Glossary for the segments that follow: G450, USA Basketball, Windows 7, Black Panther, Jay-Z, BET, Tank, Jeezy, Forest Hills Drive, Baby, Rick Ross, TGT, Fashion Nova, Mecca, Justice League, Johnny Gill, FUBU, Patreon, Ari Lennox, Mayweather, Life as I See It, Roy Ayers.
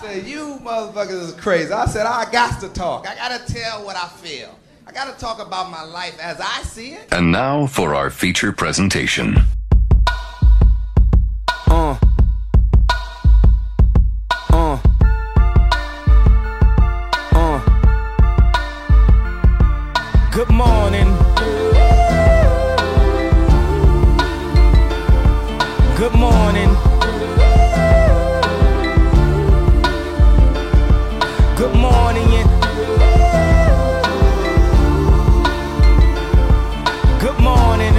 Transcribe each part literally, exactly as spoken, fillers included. said, you motherfuckers is crazy. I said, I got to talk. I got to tell what I feel. I got to talk about my life as I see it. And now for our feature presentation. Uh. Uh. Uh. Good morning. Good morning. Good morning. Good morning.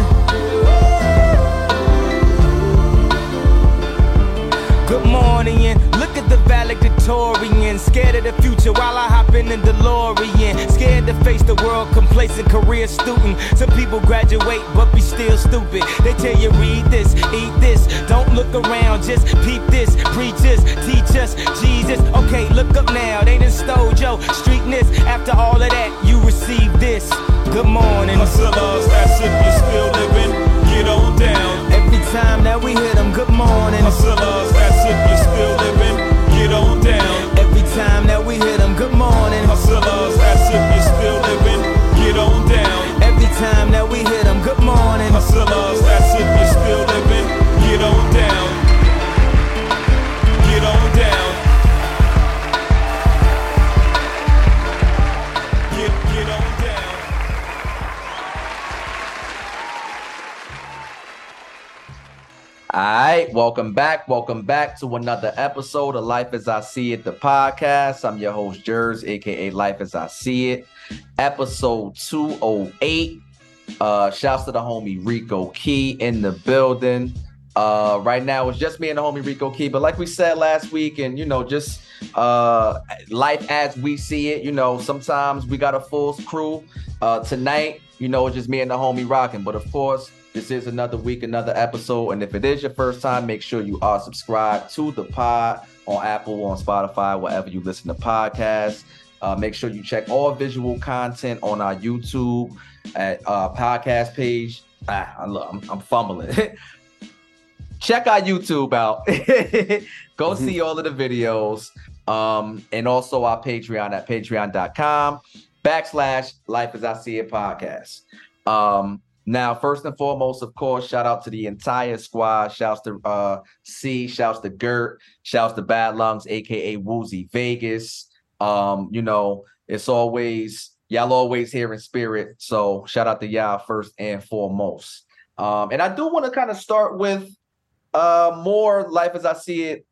Good morning. Look at the valedictorian, scared of the future while I hop in the DeLorean. Scared to face the world, complacent career student. Some people graduate but be still stupid. They tell you read this, eat this, don't look around, just peep this, preach this, teach us Jesus. Okay, look up now, they done stole your streetness. After all of that, you receive this. Good morning. Hustlers, that's if you're still living, get on down. Every time that we hit them, good morning. Hustlers, that's if you're still living, get on down. Every time that we hit them, good morning. Hustlers, that's if you're still living, get on down. Every time that we hit them, good morning. Hustlers, that's if you're still living, get on down. Get on down. Get, get on down. All right, welcome back. Welcome back to another episode of Life as I See It, the podcast. I'm your host, Jerz, a k a. Life as I See It, episode two oh eight. Uh, shouts to the homie Rico Key in the building. Uh, right now, it's just me and the homie Rico Key. But like we said last week, and, you know, just uh, life as we see it, you know, sometimes we got a full crew. Uh, tonight, you know, it's just me and the homie rocking. But, of course, this is another week, another episode, and if it is your first time, make sure you are subscribed to the pod on Apple, on Spotify, wherever you listen to podcasts. Uh, make sure you check all visual content on our YouTube at uh, podcast page. Ah, I love, I'm, I'm fumbling. Check our YouTube out. Go mm-hmm. see all of the videos, um, and also our Patreon at patreon.com backslash Life as I See It podcast. Um, Now, first and foremost, of course, shout out to the entire squad. Shouts to uh, C, shouts to Gert, shouts to Bad Lungs, a k a. Woozy Vegas. Um, you know, it's always, y'all always here in spirit. So shout out to y'all first and foremost. Um, and I do want to kind of start with uh, more Life as I See It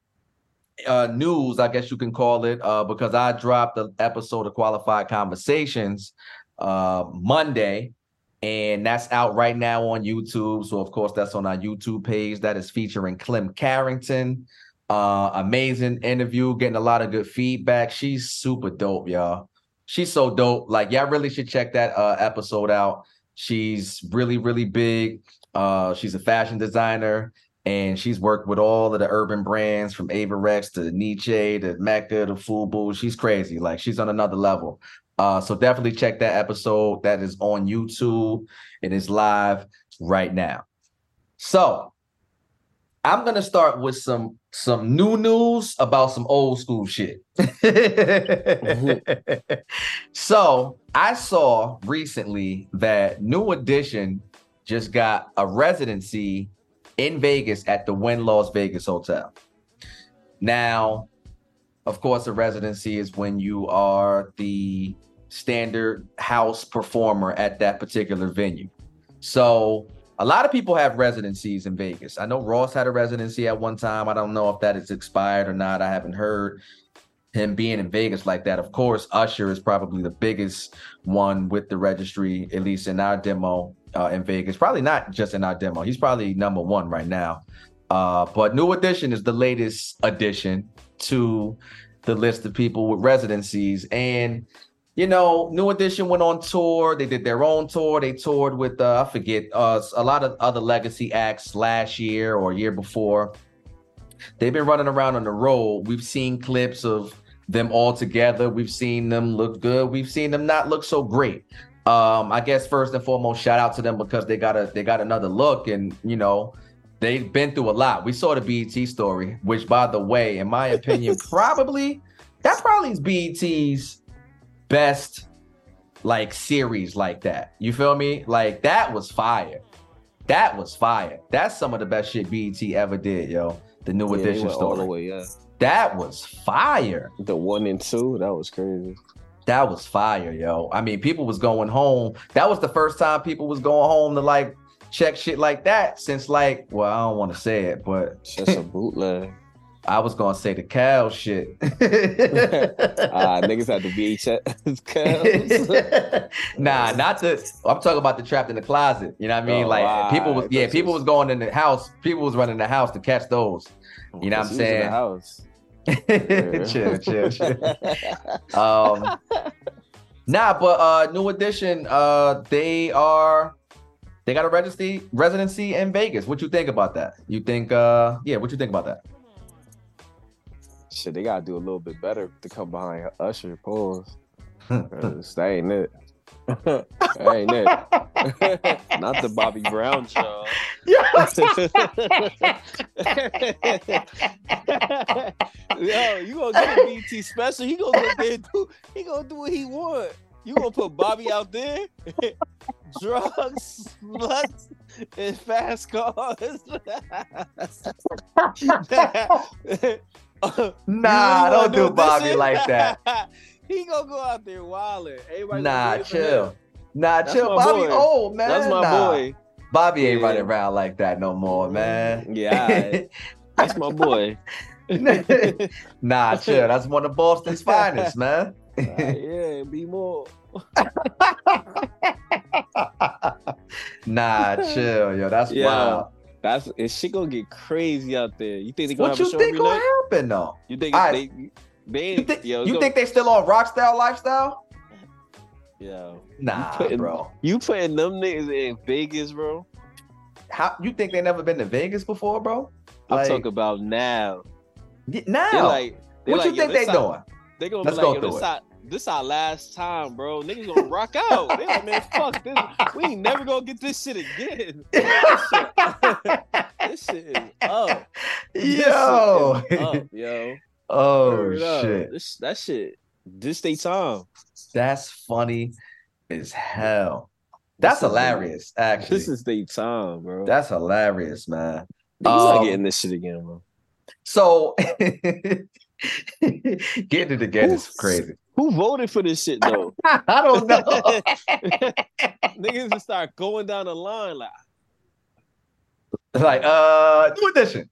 uh, news, I guess you can call it, uh, because I dropped an episode of Qualified Conversations uh, Monday. And that's out right now on YouTube. So, of course, that's on our YouTube page. That is featuring Clem Carrington. Uh, amazing interview, getting a lot of good feedback. She's super dope, y'all. She's so dope. Like, y'all really should check that uh, episode out. She's really, really big. Uh, she's a fashion designer, and she's worked with all of the urban brands from Ava Rex to Nietzsche to Mecca to FUBU. She's crazy. Like, she's on another level. Uh, so definitely check that episode. That is on YouTube. It is live right now. So I'm going to start with some some new news about some old school shit. mm-hmm. So I saw recently that New Edition just got a residency in Vegas at the Wynn Las Vegas Hotel. Now, of course, a residency is when you are the standard house performer at that particular venue. So a lot of people have residencies in Vegas. I know Ross had a residency at one time. I don't know if that is expired or not. I haven't heard him being in Vegas like that. Of course, Usher is probably the biggest one with the registry, at least in our demo uh, in Vegas. Probably not just in our demo. He's probably number one right now. Uh, but New Edition is the latest addition to the list of people with residencies. And, you know, New Edition went on tour. They did their own tour. They toured with, uh, I forget, uh, a lot of other legacy acts last year or year before. They've been running around on the road. We've seen clips of them all together. We've seen them look good. We've seen them not look so great. Um, I guess first and foremost, shout out to them because they got a, they got another look. And, you know, They've been through a lot. We saw the B E T story, which, by the way, in my opinion, probably that's probably B E T's best like series like that. You feel me? Like that was fire. That was fire. That's some of the best shit B E T ever did, yo. The New yeah, Edition story. All the way, yeah. That was fire. The one and two, that was crazy. That was fire, yo. I mean, people was going home. That was the first time people was going home to like check shit like that since like, well, I don't want to say it, but just a bootleg. I was gonna say the cow shit. Ah, uh, niggas had the V H S cows. Nah, not the. I'm talking about the trapped in the closet. You know what I mean? Oh, like wow. people was, yeah, That's people just... was going in the house. People was running the house to catch those. You know That's what I'm saying? The house. chill, chill, chill. um, nah, but uh, New Edition, uh, they are. They got a residency residency in Vegas. What you think about that? You think? Uh, yeah, what you think about that? Shit, they gotta do a little bit better to come behind Usher. Pause. That ain't it. That ain't it. Not the Bobby Brown show. Yo, you gonna get a B E T special? He gonna get there do. He gonna do what he want. You gonna put Bobby out there? Drugs, sluts, and fast cars. Nah, don't do Bobby like that. He gonna go out there wildin'. Everybody nah, chill. Nah, That's chill. Bobby boy. old, man. That's my nah. boy. Bobby ain't yeah. running around like that no more, man. Yeah. Right. That's my boy. Nah, chill. That's one of Boston's finest, man. Uh, yeah, be more. Nah, chill, yo. That's yeah. wild. That's is she gonna get crazy out there? You think they gonna? What have you a think gonna night? happen though? You think I, they? they you, think, yo, you gonna, think they still on rock style lifestyle? Yo, nah, you putting, bro. You putting them niggas in Vegas, bro? How you think they never been to Vegas before, bro? Like, I'm talking about now. Now, they're like, they're what like, you think they doing? How, they gonna Let's be like, go this our, this our last time, bro. Niggas gonna rock out. They like, man, fuck this. We ain't never gonna get this shit again. This shit, this shit is up. Yo. This shit is up, yo. Oh, shit. This, that shit, this they time. That's funny as hell. That's this hilarious, is, actually. This is they time, bro. That's hilarious, man. They're um, not getting this shit again, bro. So... Getting it again who, is crazy. Who voted for this shit though? I don't know. Niggas just start going down the line like, like uh, New Edition.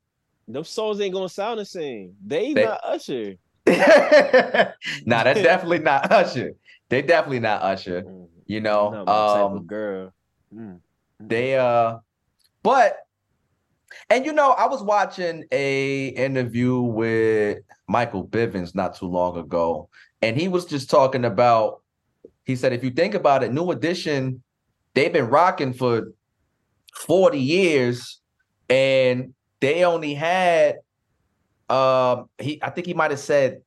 Them songs ain't gonna sound the same. They, they... not Usher. Nah, that's definitely not Usher. They definitely not Usher. Mm, you know, um, type of girl. Mm. They uh, but. And, you know, I was watching a interview with Michael Bivins not too long ago, and he was just talking about, he said, if you think about it, New Edition, they've been rocking for forty years, and they only had, um, he I think he might have said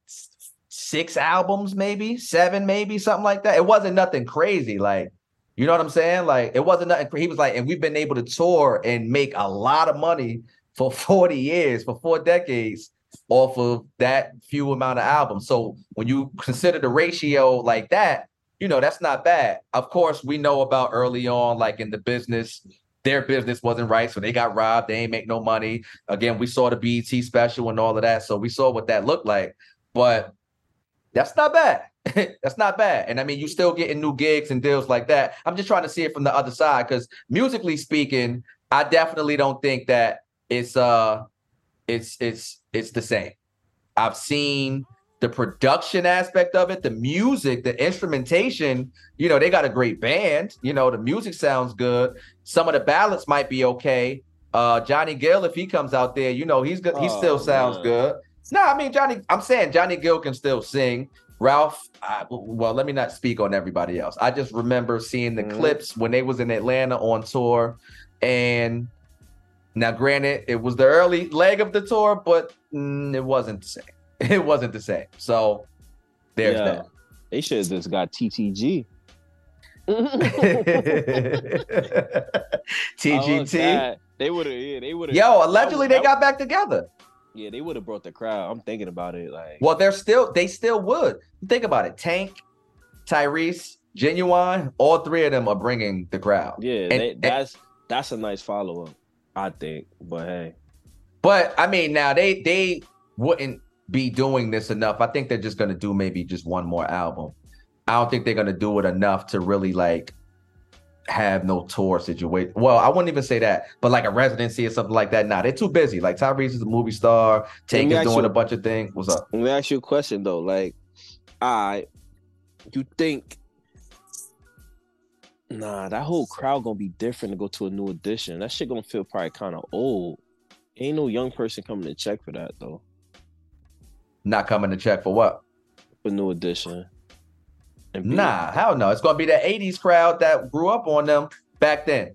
six albums, maybe, seven, maybe, something like that. It wasn't nothing crazy, like. You know what I'm saying? Like, it wasn't nothing. He was like, and we've been able to tour and make a lot of money for forty years, for four decades off of that few amount of albums. So when you consider the ratio like that, you know, that's not bad. Of course, we know about early on, like in the business, their business wasn't right. So they got robbed. They ain't make no money. Again, we saw the B E T special and all of that. So we saw what that looked like. But that's not bad. That's not bad. And I mean, you still getting new gigs and deals like that. I'm just trying to see it from the other side because musically speaking, I definitely don't think that it's uh it's it's it's the same. I've seen the production aspect of it, the music, the instrumentation, you know, they got a great band, you know, the music sounds good. Some of the ballads might be okay. Uh Johnny Gill, if he comes out there, you know, he's good, he oh, still sounds man. good. No, I mean Johnny, I'm saying Johnny Gill can still sing. Ralph, I, well, let me not speak on everybody else. I just remember seeing the mm. clips when they was in Atlanta on tour. And now, granted, it was the early leg of the tour, but mm, it wasn't the same. It wasn't the same. So there's yeah. that. They should have just got T T G. T G T? They would have. Yeah, they would have. Yo, allegedly they got back together. Yeah, they would have brought the crowd. I'm thinking about it. Like, well, they're still. They still would. Think about it. Tank, Tyrese, Genuine. All three of them are bringing the crowd. Yeah, and, they, that's and, that's a nice follow up, I think. But hey, but I mean, now they they wouldn't be doing this enough. I think they're just gonna do maybe just one more album. I don't think they're gonna do it enough to really like have no tour situation. Well, I wouldn't even say that, but like a residency or something like that. Nah, they're too busy. Like Tyrese is a movie star. Tank is doing you, a bunch of things. What's up? Let me ask you a question though. Like, I, you think? Nah, that whole crowd gonna be different to go to a New Edition. That shit gonna feel probably kind of old. Ain't no young person coming to check for that though. Not coming to check for what? For New Edition. Nah, hell no. It's gonna be that eighties crowd that grew up on them back then.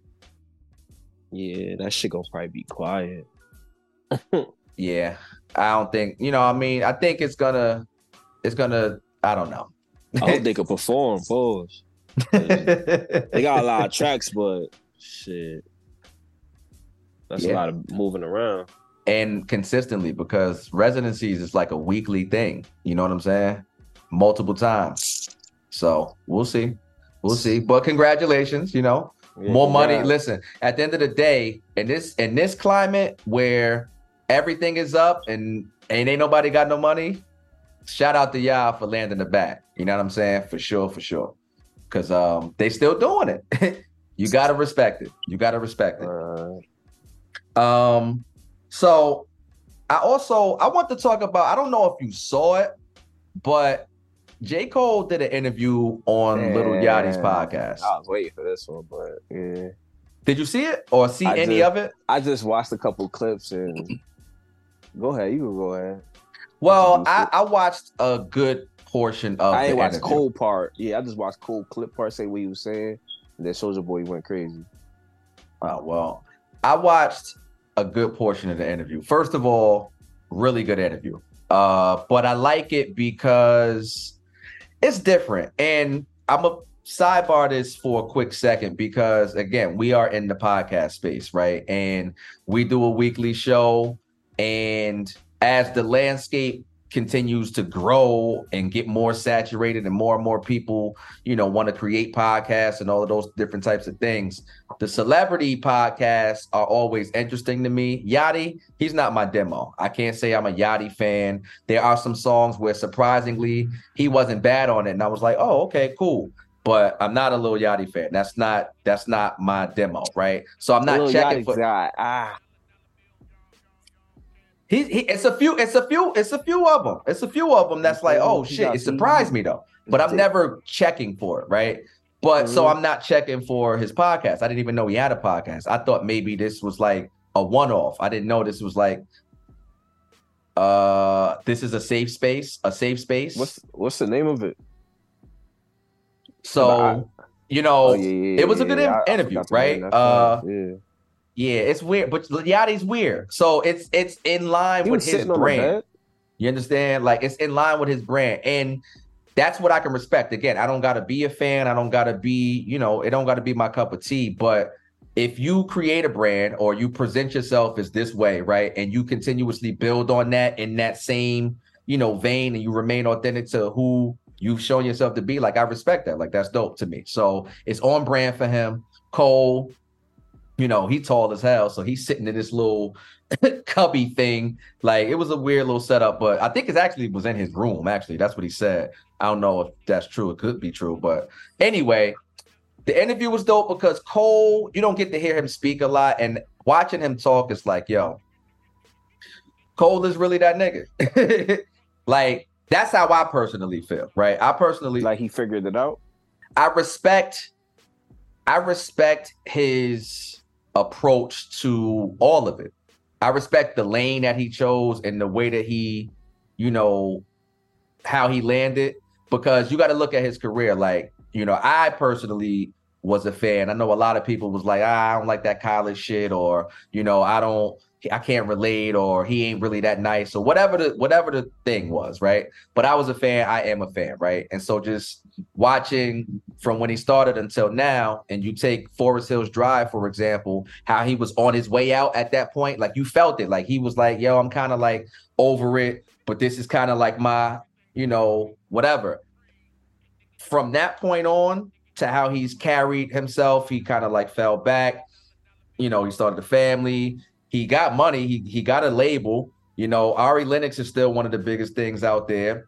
Yeah, that shit gonna probably be quiet. Yeah, I don't think, you know what I mean? I think it's gonna, it's gonna, I don't know. I hope they could perform, boys. They got a lot of tracks, but shit. That's yeah. a lot of moving around. And consistently, because residencies is like a weekly thing. You know what I'm saying? Multiple times. So we'll see. We'll see. But congratulations, you know. Yeah, more money. Yeah. Listen, at the end of the day, in this in this climate where everything is up and, and ain't nobody got no money, shout out to y'all for landing the bat. You know what I'm saying? For sure, for sure. Because um, they still doing it. You got to respect it. You got to respect it. Uh, um, so I also, I want to talk about, I don't know if you saw it, but J. Cole did an interview on yeah, Lil Yachty's podcast. I was waiting for this one, but yeah. Did you see it or see I any just, of it? I just watched a couple clips and go ahead. You can go ahead. Well, I, I watched a good portion of I the ain't watched Cole part. Yeah, I just watched Cole clip part, say what he was saying, and then Soulja Boy went crazy. Oh, well, I watched a good portion of the interview. First of all, really good interview. Uh, but I like it because it's different. And I'm a sidebar this for a quick second because, again, we are in the podcast space, right? And we do a weekly show. And as the landscape continues to grow and get more saturated and more and more people, you know, want to create podcasts and all of those different types of things, the celebrity podcasts are always interesting to me. Yachty, he's not my demo. I can't say I'm a Yachty fan. There are some songs where surprisingly he wasn't bad on it and I was like, oh, okay, cool, but I'm not a Lil Yachty fan. That's not that's not my demo, right? So I'm not Lil checking Yachty's for God. ah He, he, it's a few, it's a few, it's a few of them. It's a few of them that's like, oh shit, it surprised me though. But I'm never checking for it, right? But so I'm not checking for his podcast. I didn't even know he had a podcast. I thought maybe this was like a one-off. I didn't know this was like, uh, this is a safe space, a safe space. What's what's the name of it? So you know, oh, yeah, yeah, it was a good yeah, in- interview, right? Uh, yeah. Yeah, it's weird, but Yachty's weird. So it's it's in line with his brand. You understand? Like, it's in line with his brand. And that's what I can respect. Again, I don't got to be a fan. I don't got to be, you know, it don't got to be my cup of tea. But if you create a brand or you present yourself as this way, right, and you continuously build on that in that same, you know, vein and you remain authentic to who you've shown yourself to be, like, I respect that. Like, that's dope to me. So it's on brand for him. Cole, you know, he tall as hell, so he's sitting in this little cubby thing. Like, it was a weird little setup, but I think it actually was in his room, actually. That's what he said. I don't know if that's true. It could be true. But anyway, the interview was dope because Cole, you don't get to hear him speak a lot. And watching him talk, it's like, yo, Cole is really that nigga. Like, that's how I personally feel, right? I personally... Like, he figured it out? I respect... I respect his... approach to all of it. I respect the lane that he chose and the way that he, you know, how he landed, because you got to look at his career. Like, you know, I personally was a fan. I know a lot of people was like, ah, I don't like that college shit, or, you know, I don't, I can't relate, or he ain't really that nice, or whatever the whatever the thing was, right? But I was a fan, I am a fan, right? And so just watching from when he started until now, and you take Forest Hills Drive, for example, how he was on his way out at that point, like you felt it. Like he was like, yo, I'm kind of like over it, but this is kind of like my, you know, whatever. From that point on to how he's carried himself, he kind of like fell back. You know, he started a family. He got money. He he got a label. You know, Ari Lennox is still one of the biggest things out there.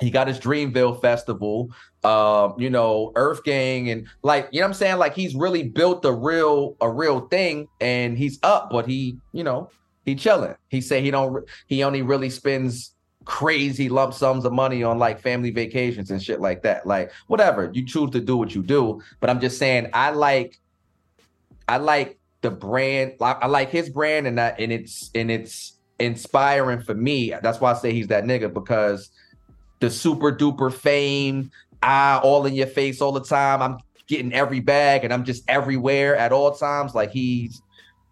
He got his Dreamville Festival. Um, you know, Earth Gang, and like, you know what I'm saying? Like, he's really built a real a real thing, and he's up, but he, you know, he chilling. He said he don't he only really spends crazy lump sums of money on like family vacations and shit like that. Like, whatever. You choose to do what you do. But I'm just saying, I like I like the brand. I like his brand, and that, and it's and it's inspiring for me. That's why I say he's that nigga, because the super duper fame, ah, all in your face all the time, I'm getting every bag and I'm just everywhere at all times. Like, he's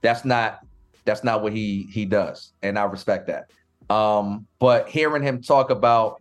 that's not that's not what he he does, and I respect that. Um, but hearing him talk about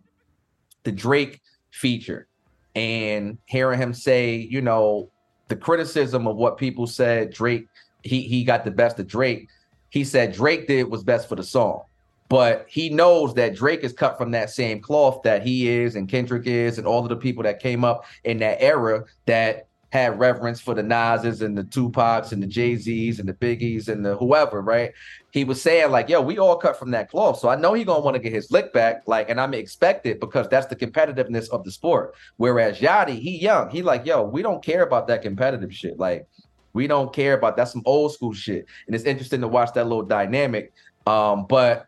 the Drake feature and hearing him say, you know, the criticism of what people said Drake. He he got the best of Drake. He said Drake did what's best for the song. But he knows that Drake is cut from that same cloth that he is, and Kendrick is, and all of the people that came up in that era that had reverence for the Nas's and the Tupacs and the Jay-Z's and the Biggies and the whoever, right? He was saying, like, yo, we all cut from that cloth. So I know he's going to want to get his lick back, like, and I'm expected, because that's the competitiveness of the sport. Whereas Yachty, he young. He like, yo, we don't care about that competitive shit. Like, we don't care about that's some old school shit. And it's interesting to watch that little dynamic. Um, but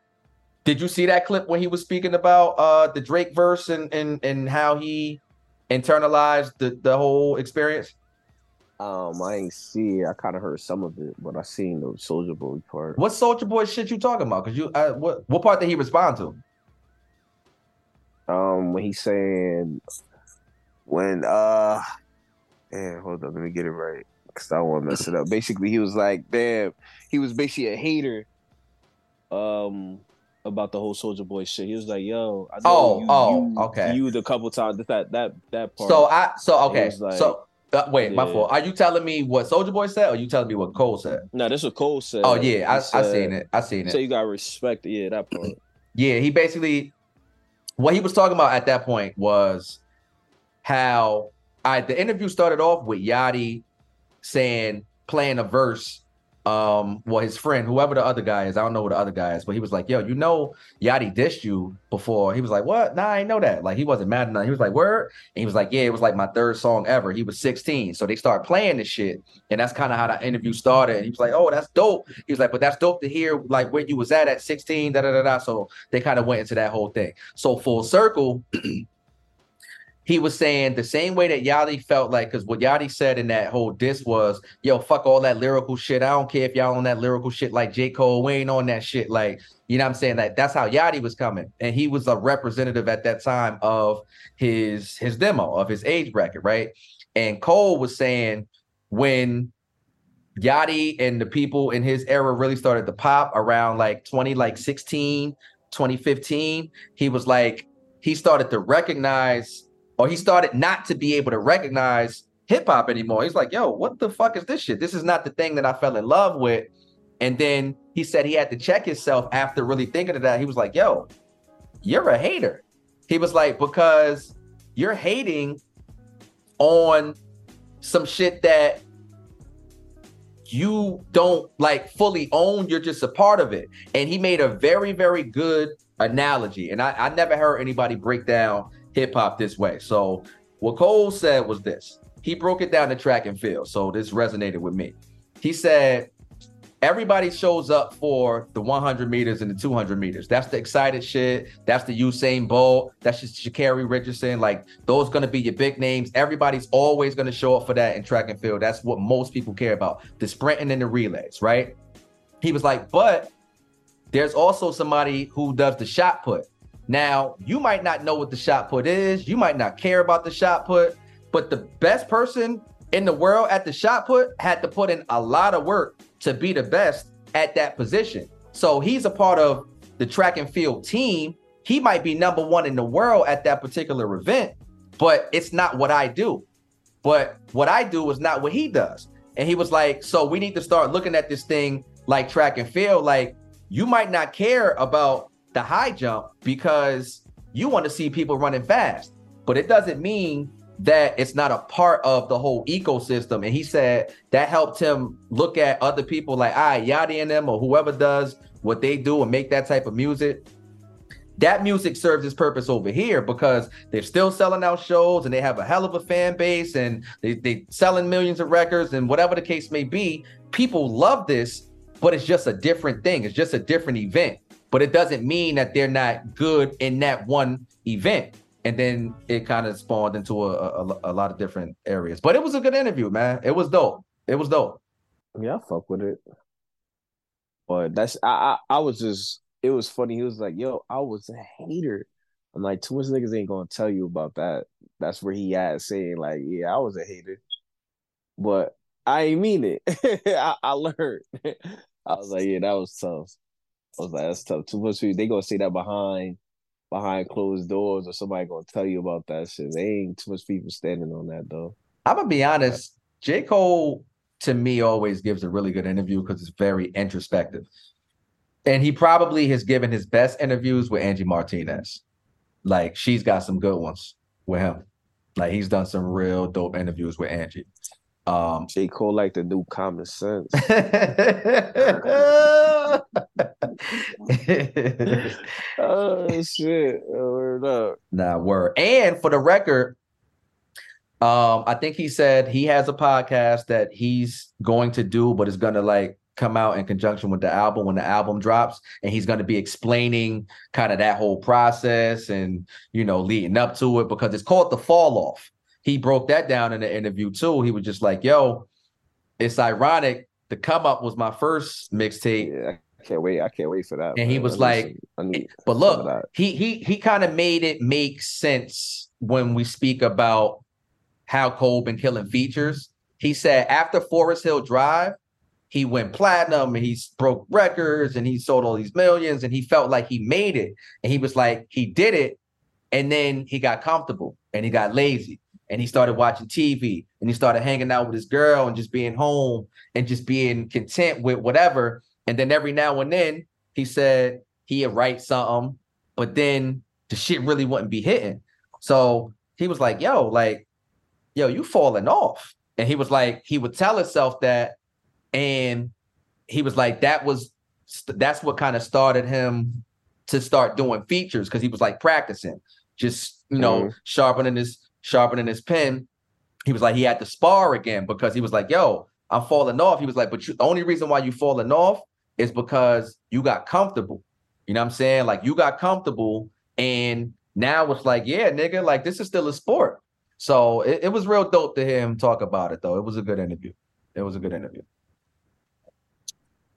did you see that clip when he was speaking about uh, the Drake verse and and and how he internalized the, the whole experience? Um, I ain't see it. I kind of heard some of it, but I seen the Soulja Boy part. What Soulja Boy shit you talking about? Cause you, I, what what part did he respond to? Um, when he saying when uh, man, hold up, let me get it right, because I don't want to mess it up. Basically, he was like, damn, he was basically a hater um, about the whole Soulja Boy shit. He was like, yo, I know oh, you, oh, you, okay. you the couple times, that that that part. So, I, so okay, like, so, uh, wait, yeah. my fault. Are you telling me what Soulja Boy said, or are you telling me what Cole said? No, this is what Cole said. Oh, yeah, I, said, I seen it, I seen it. So you got to respect, yeah, that part. Yeah, he basically, what he was talking about at that point was how, I, the interview started off with Yachty saying, playing a verse, um, well, his friend, whoever the other guy is, I don't know what the other guy is, but he was like, yo, you know, Yachty dissed you before. He was like, what? Nah, I ain't know that. Like, he wasn't mad enough. He was like, word? And he was like, yeah, it was like my third song ever. He was sixteen. So they start playing this shit. And that's kind of how the interview started. And he was like, oh, that's dope. He was like, but that's dope to hear, like, where you was at at sixteen, da da da da. So they kind of went into that whole thing. So full circle, he was saying the same way that Yachty felt like, because what Yachty said in that whole diss was, yo, fuck all that lyrical shit. I don't care if y'all on that lyrical shit like J. Cole. We ain't on that shit. Like, you know what I'm saying? Like, that's how Yachty was coming. And he was a representative at that time of his, his demo, of his age bracket, right? And Cole was saying when Yachty and the people in his era really started to pop around like twenty, like sixteen, twenty fifteen, he was like, he started to recognize... or he started not to be able to recognize hip-hop anymore. He's like, yo, what the fuck is this shit? This is not the thing that I fell in love with. And then he said he had to check himself after really thinking of that. He was like, yo, you're a hater. He was like, because you're hating on some shit that you don't like fully own. You're just a part of it. And he made a very, very good analogy. And I, I never heard anybody break down hip-hop this way. So what Cole said was this. He broke it down to track and field, so this resonated with me. He said, everybody shows up for the one hundred meters and the two hundred meters. That's the excited shit. That's the Usain Bolt. That's just Sha'Carri Richardson. Like, those going to be your big names. Everybody's always going to show up for that in track and field. That's what most people care about, the sprinting and the relays, right? He was like, but there's also somebody who does the shot put. Now, you might not know what the shot put is. You might not care about the shot put, but the best person in the world at the shot put had to put in a lot of work to be the best at that position. So he's a part of the track and field team. He might be number one in the world at that particular event, but it's not what I do. But what I do is not what he does. And he was like, so we need to start looking at this thing like track and field. Like, you might not care about the high jump because you want to see people running fast, but it doesn't mean that it's not a part of the whole ecosystem. And he said that helped him look at other people like, ah, Yachty and them, or whoever does what they do and make that type of music. That music serves its purpose over here because they're still selling out shows and they have a hell of a fan base and they, they're selling millions of records and whatever the case may be. People love this, but it's just a different thing. It's just a different event, but it doesn't mean that they're not good in that one event. And then it kind of spawned into a, a, a lot of different areas. But it was a good interview, man. It was dope. It was dope. Yeah, I fuck with it. But that's, I, I, I was just, it was funny. He was like, yo, I was a hater. I'm like, too much niggas ain't gonna tell you about that. That's where he at, saying like, yeah, I was a hater. But I ain't mean it. I, I learned. I was like, yeah, that was tough. I was like, that's tough. Too much people, they gonna say that behind behind closed doors, or somebody gonna tell you about that shit. They ain't too much people standing on that though. I'm gonna be honest, J. Cole to me always gives a really good interview because it's very introspective. And he probably has given his best interviews with Angie Martinez. Like, she's got some good ones with him. Like, he's done some real dope interviews with Angie. Um, J. Cole like the new Common Sense. Oh shit! Word up. Nah, word. And for the record, um, I think he said he has a podcast that he's going to do, but it's gonna like come out in conjunction with the album when the album drops, and he's gonna be explaining kind of that whole process and, you know, leading up to it, because it's called The Fall Off. He broke that down in the interview too. He was just like, yo, it's ironic. The Come Up was my first mixtape. Yeah, I can't wait. I can't wait for that. And man, he was like, but look, he he he kind of made it make sense when we speak about how Cole been killing features. He said after Forest Hill Drive, he went platinum and he broke records and he sold all these millions and he felt like he made it. And he was like, he did it. And then he got comfortable and he got lazy. And he started watching T V and he started hanging out with his girl and just being home and just being content with whatever. And then every now and then he said he'd write something, but then the shit really wouldn't be hitting. So he was like, yo, like, yo, you falling off. And he was like, he would tell himself that. And he was like, that was, that's what kind of started him to start doing features. Cause he was like practicing, just, you know, mm. sharpening his, sharpening his pen. He was like, he had to spar again because he was like, yo, I'm falling off. He was like, but you, the only reason why you falling off is because you got comfortable. You know what I'm saying? Like, you got comfortable and now it's like, yeah, nigga, like this is still a sport. So it, it was real dope to hear him talk about it though. It was a good interview. It was a good interview.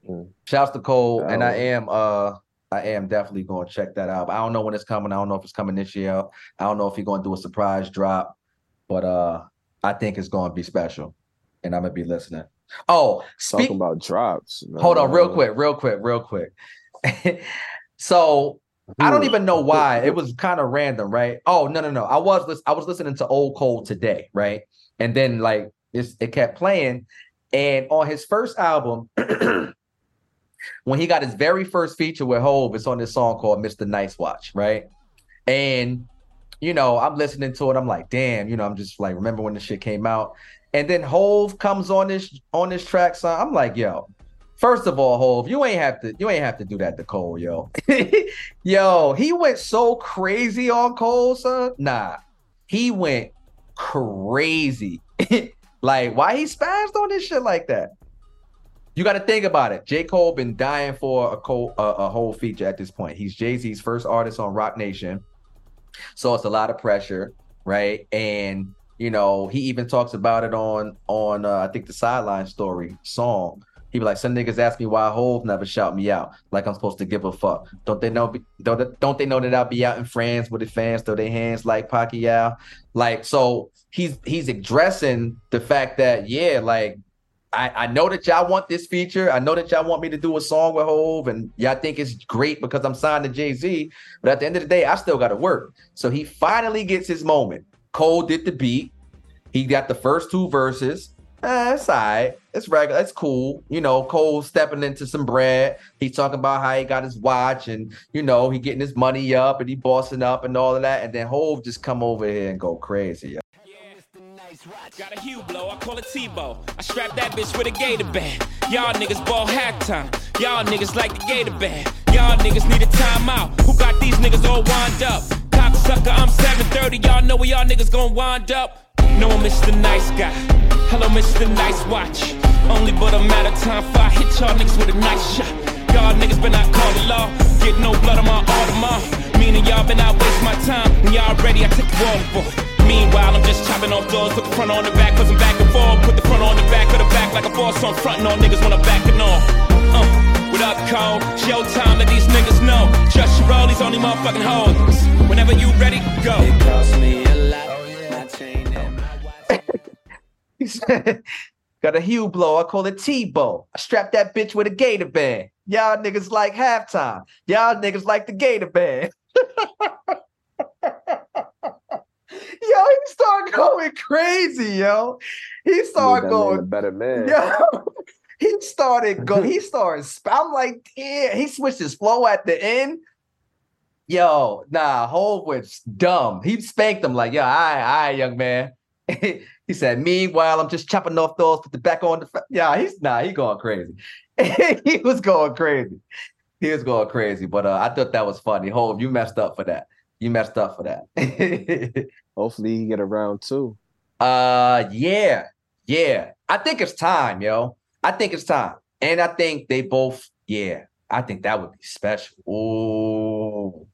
Mm. Shouts to Cole. Oh. And I am, uh, I am definitely going to check that out. I don't know when it's coming. I don't know if it's coming this year. I don't know if he's going to do a surprise drop, but uh, I think it's going to be special, and I'm going to be listening. Oh, speak- talking about drops. Man. Hold on real quick, real quick, real quick. So I don't even know why. It was kind of random, right? Oh, no, no, no. I was li- I was listening to Old Cole today, right? And then like it's, it kept playing. And on his first album... when he got his very first feature with Hov, it's on this song called Mister Nice Watch, right? And, you know, I'm listening to it. I'm like, damn, you know, I'm just like, remember when this shit came out? And then Hov comes on this on this track, son. I'm like, yo, first of all, Hov, you ain't have to you ain't have to do that to Cole, yo. Yo, he went so crazy on Cole, son. Nah, he went crazy. Like, why he spazzed on this shit like that? You got to think about it. J. Cole been dying for a, Cole, a, a whole feature at this point. He's Jay-Z's first artist on Roc Nation. So it's a lot of pressure, right? And, you know, he even talks about it on, on uh, I think, the Sideline Story song. He be like, some niggas ask me why Hov never shout me out, like I'm supposed to give a fuck. Don't they know Don't don't they know that I'll be out in France with the fans, throw their hands like Pacquiao? Like, so he's he's addressing the fact that, yeah, like, I, I know that y'all want this feature. I know that y'all want me to do a song with Hov, and y'all think it's great because I'm signed to Jay-Z. But at the end of the day, I still got to work. So he finally gets his moment. Cole did the beat. He got the first two verses. Eh, it's all right. It's regular. It's cool. You know, Cole stepping into some bread. He's talking about how he got his watch and, you know, he getting his money up and he bossing up and all of that. And then Hov just come over here and go crazy, yo. Got a hue blow, I call it T-Bow. I strap that bitch with a gator band. Y'all niggas ball hack time. Y'all niggas like the gator band. Y'all niggas need a timeout. Who got these niggas all wound up? Cocksucker, I'm seven thirty. Y'all know where y'all niggas gonna wind up. No, I'm Mister Nice Guy. Hello, Mister Nice Watch. Only but a matter of time for I hit y'all niggas with a nice shot. Y'all niggas been out called the law. Get no blood on my Audemars. Meaning y'all been out waste my time. When y'all ready, I take the water boy. Meanwhile, I'm just chopping off doors, put the front on the back, cause I'm back and forth. Put the front on the back of the back like a boss on front, and all niggas when I'm backing off. Uh, what up, Cole? Showtime, let these niggas know. Just your roll, these only motherfucking hoes. Whenever you ready, go. It cost me a lot, oh, yeah. My chain and my watch. He said, got a hue blow, I call it T-Bow. I strap that bitch with a gator band. Y'all niggas like halftime. Y'all niggas like the gator band. Yo, he started going crazy, yo. He started going a better man. Yo, he started going. He started. I'm like, yeah. He switched his flow at the end. Yo, nah, Hov was dumb. He spanked him like, yo, all right, all right, young man. He said, meanwhile, I'm just chopping off those, put the back on the. Fa-. Yeah, he's nah, he going crazy. he was going crazy. He was going crazy. But uh, I thought that was funny. Hov, you messed up for that. You messed up for that. Hopefully he get around too. Uh, yeah, yeah. I think it's time, yo. I think it's time, and I think they both. Yeah, I think that would be special. Ooh,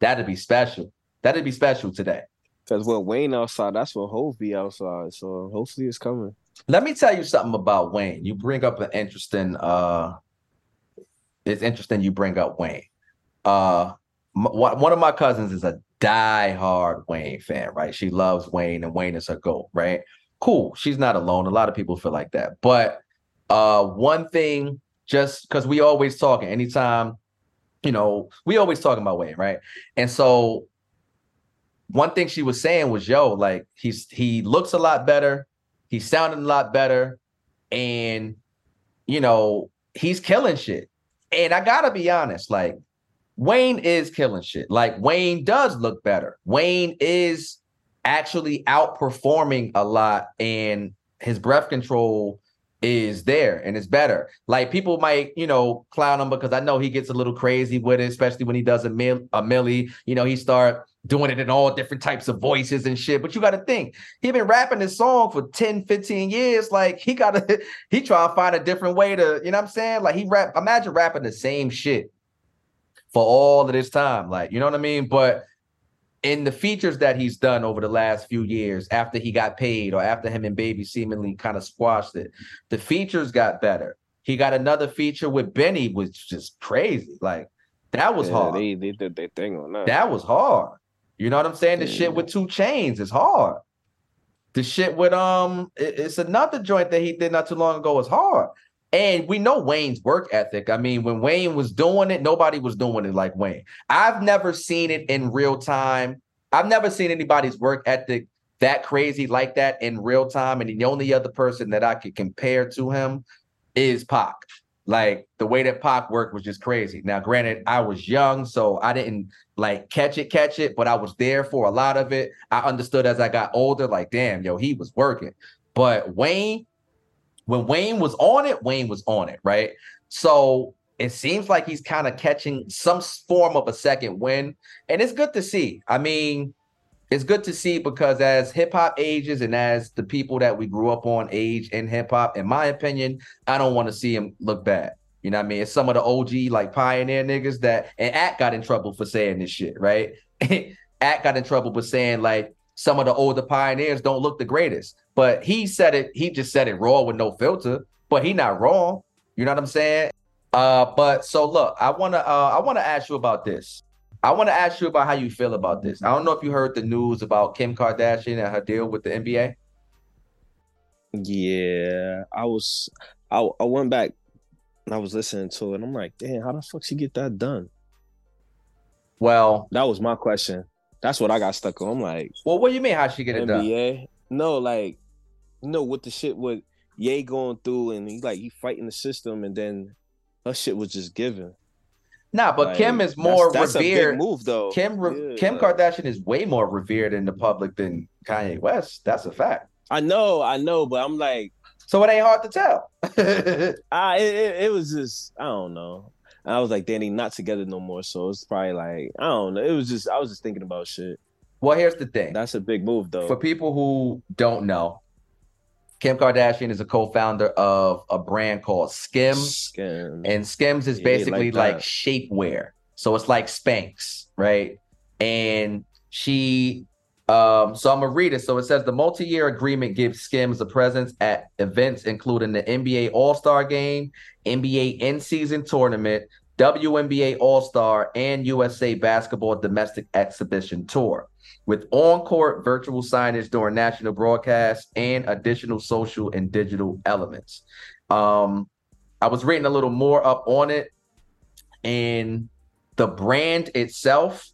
that'd be special. That'd be special today. Because what Wayne outside, that's what Hov be outside. So hopefully it's coming. Let me tell you something about Wayne. You bring up an interesting. Uh, it's interesting you bring up Wayne. Uh, m- one of my cousins is a diehard Wayne fan, right? She loves Wayne and Wayne is her goat, right? Cool. She's not alone. A lot of people feel like that. But uh, one thing, just because we always talking anytime, you know, we always talking about Wayne, right? And so one thing she was saying was, yo, like he's he looks a lot better. He sounded a lot better. And, you know, he's killing shit. And I got to be honest, like, Wayne is killing shit. Like, Wayne does look better. Wayne is actually outperforming a lot, and his breath control is there and it's better. Like, people might, you know, clown him because I know he gets a little crazy with it, especially when he does a, mil- a milli. You know, he start doing it in all different types of voices and shit. But you got to think, he been rapping this song for ten, fifteen years. Like, he got to, he try to find a different way to, you know what I'm saying? Like, he rap, imagine rapping the same shit for all of this time, like, you know what I mean? But in the features that he's done over the last few years, after he got paid or after him and Baby seemingly kind of squashed it, the features got better. He got another feature with Benny, which just crazy. Like, that was yeah, hard. They, they did their thing on that. That was hard. You know what I'm saying? The yeah. shit with two Chainz is hard. The shit with, um, it, it's another joint that he did not too long ago is hard. And we know Wayne's work ethic. I mean, when Wayne was doing it, nobody was doing it like Wayne. I've never seen it in real time. I've never seen anybody's work ethic that crazy like that in real time. And the only other person that I could compare to him is Pac. Like, the way that Pac worked was just crazy. Now, granted, I was young, so I didn't like catch it, catch it, but I was there for a lot of it. I understood as I got older, like, damn, yo, he was working. But Wayne... When Wayne was on it, Wayne was on it, right? So it seems like he's kind of catching some form of a second wind, and it's good to see. I mean, it's good to see because as hip-hop ages and as the people that we grew up on age in hip-hop, in my opinion, I don't want to see him look bad. You know what I mean? It's some of the O G, like, pioneer niggas that... And Act got in trouble for saying this shit, right? Act got in trouble for saying, like, some of the older pioneers don't look the greatest. But he said it, he just said it raw with no filter, but he not wrong. You know what I'm saying? Uh, but so look, I wanna uh, I wanna ask you about this. I wanna ask you about how you feel about this. I don't know if you heard the news about Kim Kardashian and her deal with the N B A. Yeah, I was. I I went back and I was listening to it. And I'm like, damn, how the fuck she get that done? Well, that was my question. That's what I got stuck on. I'm like, well, what do you mean how she get it N B A? Done? No, like, no, with the shit with Ye going through and he like he fighting the system, and then her shit was just given. Nah, but like, Kim is more that's, that's revered. A big move, though. Kim yeah. Kim Kardashian is way more revered in the public than Kanye West. That's a fact. I know, I know, but I'm like, so it ain't hard to tell. I it, it, it was just I don't know. I was like, Danny, not together no more. So it's probably like I don't know. It was just I was just thinking about shit. Well, here's the thing. That's a big move, though. For people who don't know, Kim Kardashian is a co-founder of a brand called Skims, Skim. and Skims is yeah, basically like, like shapewear. So it's like Spanx, right? And she, um, so I'm gonna read it. So it says the multi-year agreement gives Skims a presence at events including the N B A All-Star Game, N B A in-season tournament, W N B A All-Star, and U S A Basketball Domestic Exhibition Tour, with on-court virtual signage during national broadcasts and additional social and digital elements. Um, I was reading a little more up on it, and the brand itself,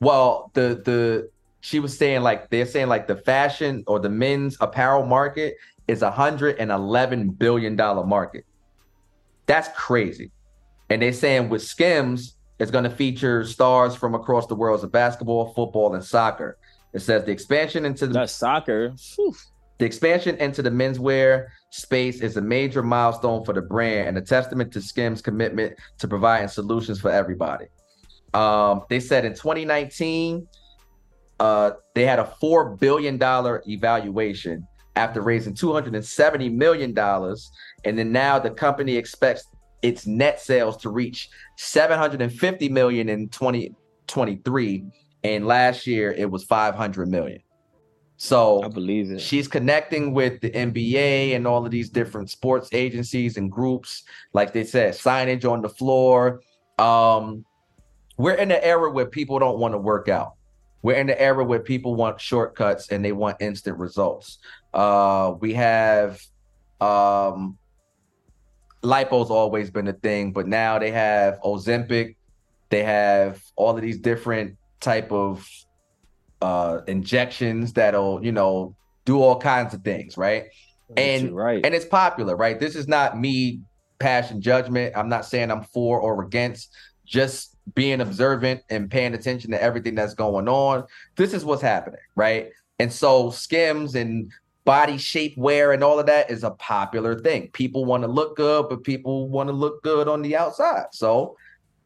well, the the she was saying like they're saying like the fashion or the men's apparel market is a hundred and eleven billion dollar market. That's crazy, and they're saying with Skims, it's going to feature stars from across the worlds of basketball, football, and soccer. It says the expansion into the That's soccer. Whew. The expansion into the menswear space is a major milestone for the brand and a testament to Skims' commitment to providing solutions for everybody. Um, they said in twenty nineteen, uh, they had a four billion dollar evaluation after raising two hundred seventy million dollars, and then now the company expects its net sales to reach seven hundred fifty million in twenty twenty-three, and last year it was five hundred million. So I believe it. She's connecting with the N B A and all of these different sports agencies and groups. Like they said, signage on the floor. Um, we're in an era where people don't want to work out. We're in the era where people want shortcuts and they want instant results. Uh, we have... Um, Lipo's always been a thing, but now they have Ozempic, they have all of these different type of uh, injections that'll, you know, do all kinds of things, right? That's and right. And it's popular, right? This is not me passing judgment. I'm not saying I'm for or against, just being observant and paying attention to everything that's going on. This is what's happening, right? And so Skims and body shape wear and all of that is a popular thing. People want to look good, but people want to look good on the outside. So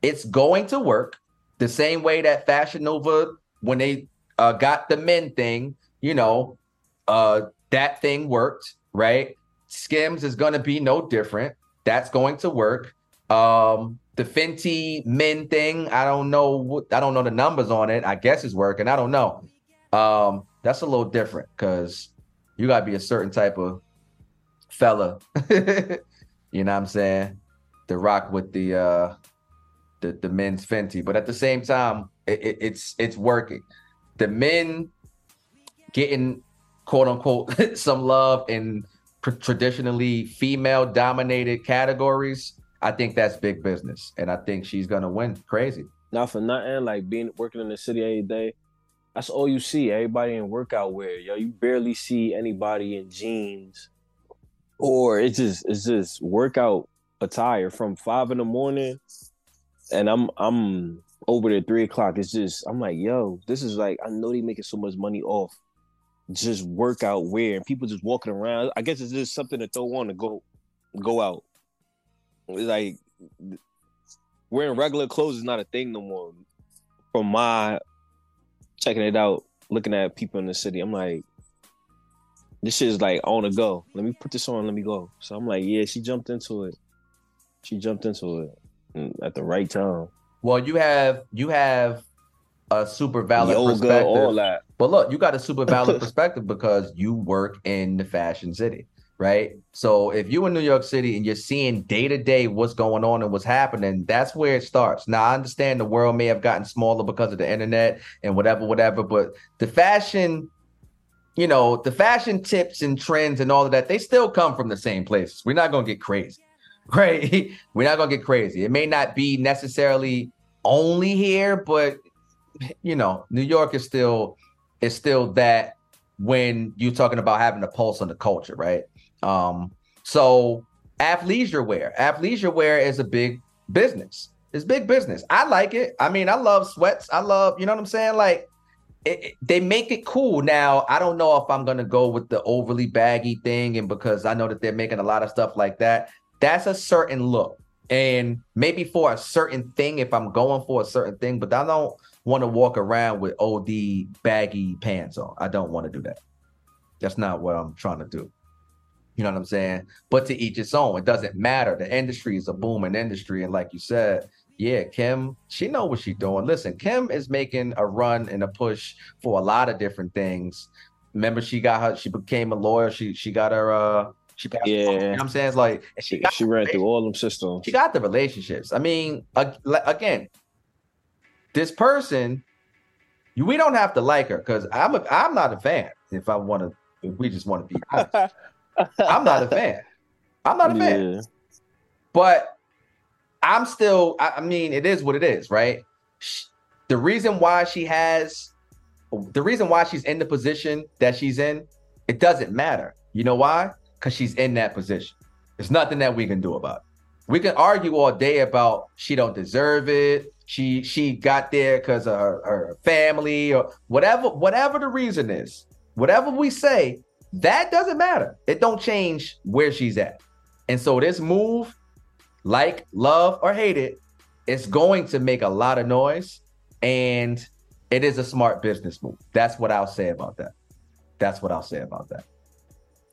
it's going to work the same way that Fashion Nova, when they uh, got the men thing, you know, uh, that thing worked, right? Skims is going to be no different. That's going to work. Um, the Fenty men thing, I don't know. What, I don't know the numbers on it. I guess it's working. I don't know. Um, that's a little different because you gotta be a certain type of fella, you know what I'm saying, to rock with the uh, the the men's Fenty. But at the same time, it, it, it's it's working. The men getting quote unquote some love in pr- traditionally female dominated categories. I think that's big business, and I think she's gonna win. Crazy. Not for nothing, like being working in the city every day. That's all you see. Everybody in workout wear, yo. You barely see anybody in jeans, or it's just it's just workout attire from five in the morning, and I'm I'm over there three o'clock. It's just I'm like, yo, this is like I know they making so much money off just workout wear, and people just walking around. I guess it's just something to throw on to go go out. It's like wearing regular clothes is not a thing no more. From my checking it out, looking at people in the city, I'm like, this shit is like on the go. Let me put this on, let me go. So I'm like, yeah, she jumped into it. She jumped into it at the right time. Well, you have you have a super valid Yoga, perspective. All that. But look, you got a super valid perspective because you work in the fashion city, right? So if you're in New York City and you're seeing day-to-day what's going on and what's happening, that's where it starts. Now, I understand the world may have gotten smaller because of the internet and whatever, whatever, but the fashion you know, the fashion tips and trends and all of that, they still come from the same places. We're not going to get crazy, right? We're not going to get crazy. It may not be necessarily only here, but, you know, New York is still is still that when you're talking about having a pulse on the culture, right? Um, so athleisure wear. Athleisure wear is a big business. It's big business. I like it. I mean, I love sweats. I love, you know what I'm saying? Like, It, it, they make it cool. Now, I don't know if I'm going to go with the overly baggy thing, and because I know that they're making a lot of stuff like that. That's a certain look. And maybe for a certain thing, if I'm going for a certain thing, but I don't want to walk around with O D baggy pants on. I don't want to do that. That's not what I'm trying to do. You know what I'm saying? But to each its own. It doesn't matter. The industry is a booming industry. And like you said, yeah, Kim, she know what she's doing. Listen, Kim is making a run and a push for a lot of different things. Remember, she got her, she became a lawyer. She she got her, uh, she passed yeah. Her, you know what I'm saying? It's like, she, got she ran through all them systems. She got the relationships. I mean, again, this person, we don't have to like her because I'm a, I'm not a fan. If I want to, if we just want to be honest, I'm not a fan. I'm not a fan. Yeah. But I'm still, I mean, it is what it is, right? She, the reason why she has, the reason why she's in the position that she's in, it doesn't matter. You know why? Because she's in that position. There's nothing that we can do about it. We can argue all day about she don't deserve it. She she got there because of her, her family or whatever, whatever the reason is. Whatever we say, that doesn't matter. It don't change where she's at. And so this move, like, love, or hate it, it's going to make a lot of noise, and it is a smart business move. That's what I'll say about that. That's what I'll say about that.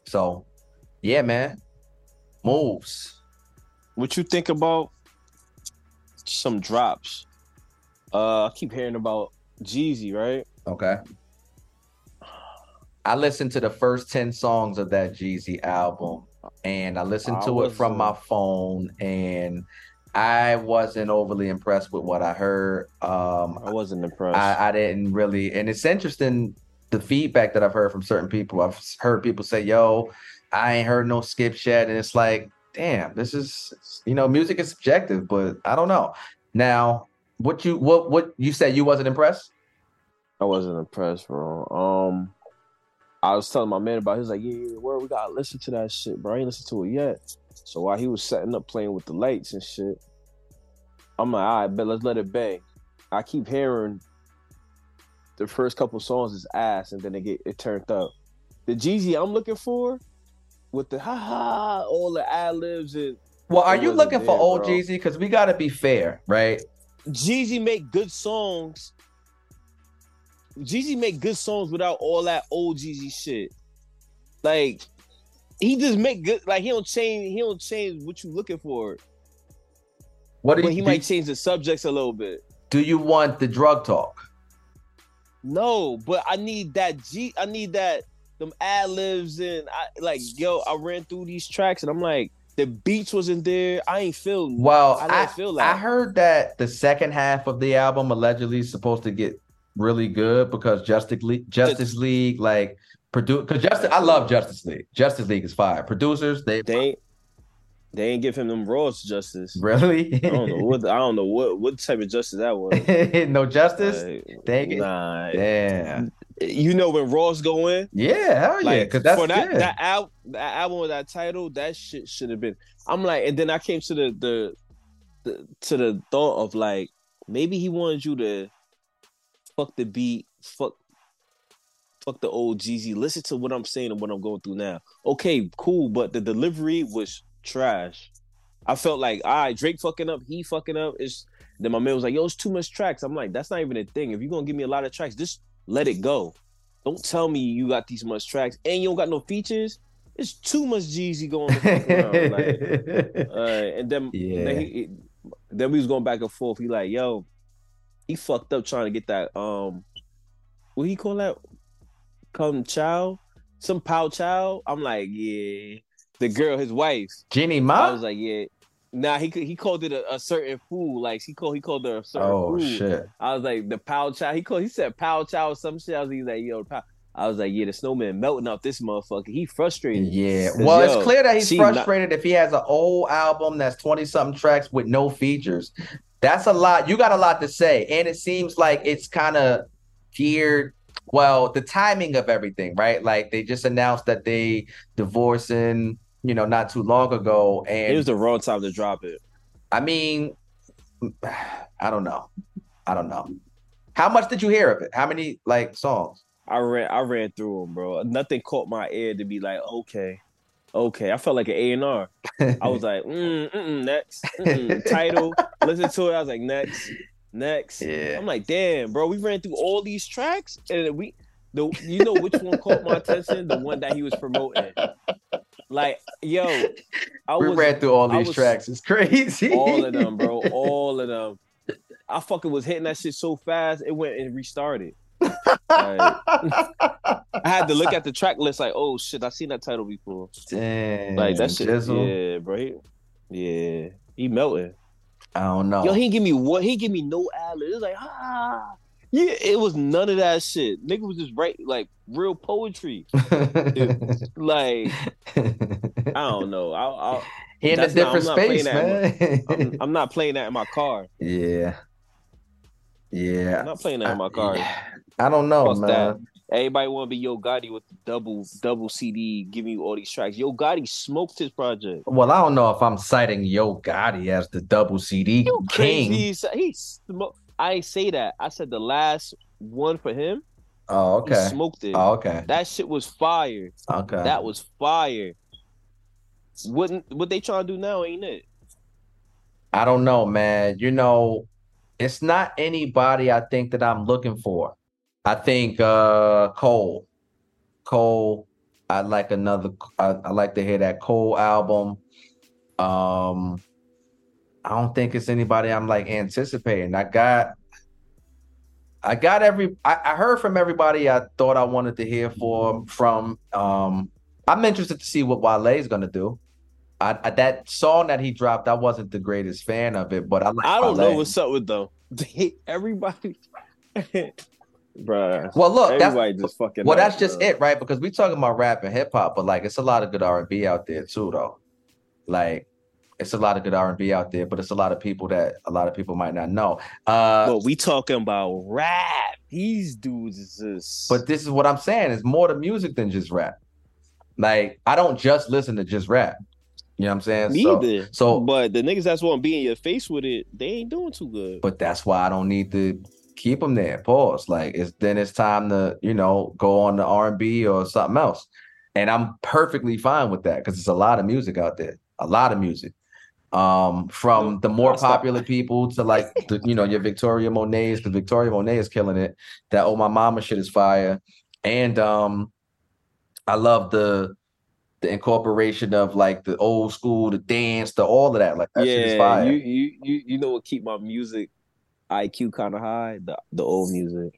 So, yeah, man, moves. What you think about some drops? Uh, I keep hearing about Jeezy, right? Okay. I listened to the first ten songs of that Jeezy album. And I listened to I it from my phone, and I wasn't overly impressed with what I heard. Um, I wasn't impressed. I, I didn't really. And it's interesting, the feedback that I've heard from certain people. I've heard people say, yo, I ain't heard no skips yet. And it's like, damn, this is, you know, music is subjective, but I don't know. Now, what you what what you said you wasn't impressed? I wasn't impressed, bro. Um. I was telling my man about it. He was like, yeah, yeah, where we got to listen to that shit, bro. I ain't listened to it yet. So while he was setting up playing with the lights and shit, I'm like, all right, but let's let it bang. I keep hearing the first couple songs is ass, and then it get it turned up. The Jeezy I'm looking for with the ha-ha, all the ad-libs. And well, are you looking there, for old bro. Jeezy? Because we got to be fair, right? Jeezy make good songs. Jeezy make good songs without all that old Jeezy shit. Like, he just make good. Like, he don't change. He don't change what you looking for. What do you, but he do, might change the subjects a little bit. Do you want the drug talk? No, but I need that G. I need that them ad libs and I like. Yo, I ran through these tracks and I'm like, the beats wasn't there. I ain't feel. Well, I, I feel like I heard that the second half of the album allegedly is supposed to get really good because Justice League, Justice League, like produce. Because Justice, I love Justice League. Justice League is fire. Producers, they they ain't, they ain't give him them royals justice. Really? I don't know what I don't know what, what type of justice that was. No justice. Like, they ain't nah. Damn. You know when Ross go in? Yeah, hell yeah. Because like, that's for that good. that album, that album with that title, that shit should have been. I'm like, and then I came to the, the the to the thought of like maybe he wanted you to. Fuck the beat, fuck, fuck the old Jeezy. Listen to what I'm saying and what I'm going through now. Okay, cool, but the delivery was trash. I felt like, all right, Drake fucking up, he fucking up. It's then my man was like, yo, it's too much tracks. I'm like, that's not even a thing. If you're gonna give me a lot of tracks, just let it go. Don't tell me you got these much tracks and you don't got no features. It's too much Jeezy going around. Like, uh, and then yeah. then, he, then we was going back and forth. He like, yo. He fucked up trying to get that, um, what do you call that? Come chow? Some pow chow? I'm like, yeah. The girl, his wife. Jenny Ma? I was like, yeah. Nah, he he called it a, a certain food. Like, he called he called her a certain oh, food. Oh, shit. I was like, the pow chow. He called. He said pow chow or some shit. I was like, yo, pow. I was like, yeah, the snowman melting off this motherfucker. He frustrated. Yeah. Well, yo, it's clear that he's frustrated not- if he has an old album that's twenty-something tracks with no features. That's a lot. You got a lot to say. And it seems like it's kind of geared, well, the timing of everything, right? Like, they just announced that they divorcing, you know, not too long ago. And it was the wrong time to drop it. I mean, I don't know. I don't know. How much did you hear of it? How many, like, songs? I ran, I ran through them, bro. Nothing caught my ear to be like, okay, okay. I felt like an A and R. I was like, mm, mm-mm, next. Mm-mm. Title, listen to it. I was like, next, next. Yeah. I'm like, damn, bro, we ran through all these tracks, and we, the, you know which one caught my attention? The one that he was promoting. Like, yo, I we was, ran through all these was, tracks. It's crazy. All of them, bro. All of them. I fucking was hitting that shit so fast, it went and restarted. Like, I had to look at the track list like, oh shit, I seen that title before. Damn, like that shit. Jizzle. Yeah, bro. He, yeah, he melted. I don't know. Yo, he give me what? He give me no ad lib. It's like, ah, yeah. It was none of that shit. Nigga was just write like real poetry. It, like, I don't know. I, I, he in a different not, space, man. I'm, I'm not playing that in my car. Yeah. Yeah. I'm not playing that in my car. I, I don't know, man. That. Everybody want to be Yo Gotti with the double double C D giving you all these tracks. Yo Gotti smoked his project. Well, I don't know if I'm citing Yo Gotti as the double C D you king. He's, he's sm- I say that. I said the last one for him. Oh, okay. He smoked it. Oh, okay. That shit was fire. Okay. That was fire. Wouldn't what they trying to do now? Ain't it? I don't know, man. You know. It's not anybody I think that I'm looking for. I think uh, Cole. Cole, I like another. I, I like to hear that Cole album. Um, I don't think it's anybody I'm like anticipating. I got, I got every. I, I heard from everybody I thought I wanted to hear for, from. Um, I'm interested to see what Wale's gonna do. I, I, that song that he dropped, I wasn't the greatest fan of it, but I like I don't Wale. Know what's up with them. Everybody, bruh. Well, look, everybody that's just fucking. Well, that's just it, right? Because we talking about rap and hip hop, but like, it's a lot of good R and B out there too, though. Like, it's a lot of good R and B out there, but it's a lot of people that a lot of people might not know. Uh, but we talking about rap. These dudes is just. But this is what I'm saying. It's more to music than just rap. Like, I don't just listen to just rap. You know what I'm saying? Me so, either. So, but the niggas that's want to be in your face with it, they ain't doing too good. But that's why I don't need to keep them there. Pause. Like, it's then it's time to, you know, go on to R and B or something else. And I'm perfectly fine with that because it's a lot of music out there. A lot of music. Um, from the more popular people to like, the, you know, your Victoria Monet's, because Victoria Monet is killing it. That Oh My Mama shit is fire. And um, I love the... the incorporation of like the old school, the dance, the all of that, like that yeah, shit is fire. You you you you know what keep my music I Q kind of high? The the old music.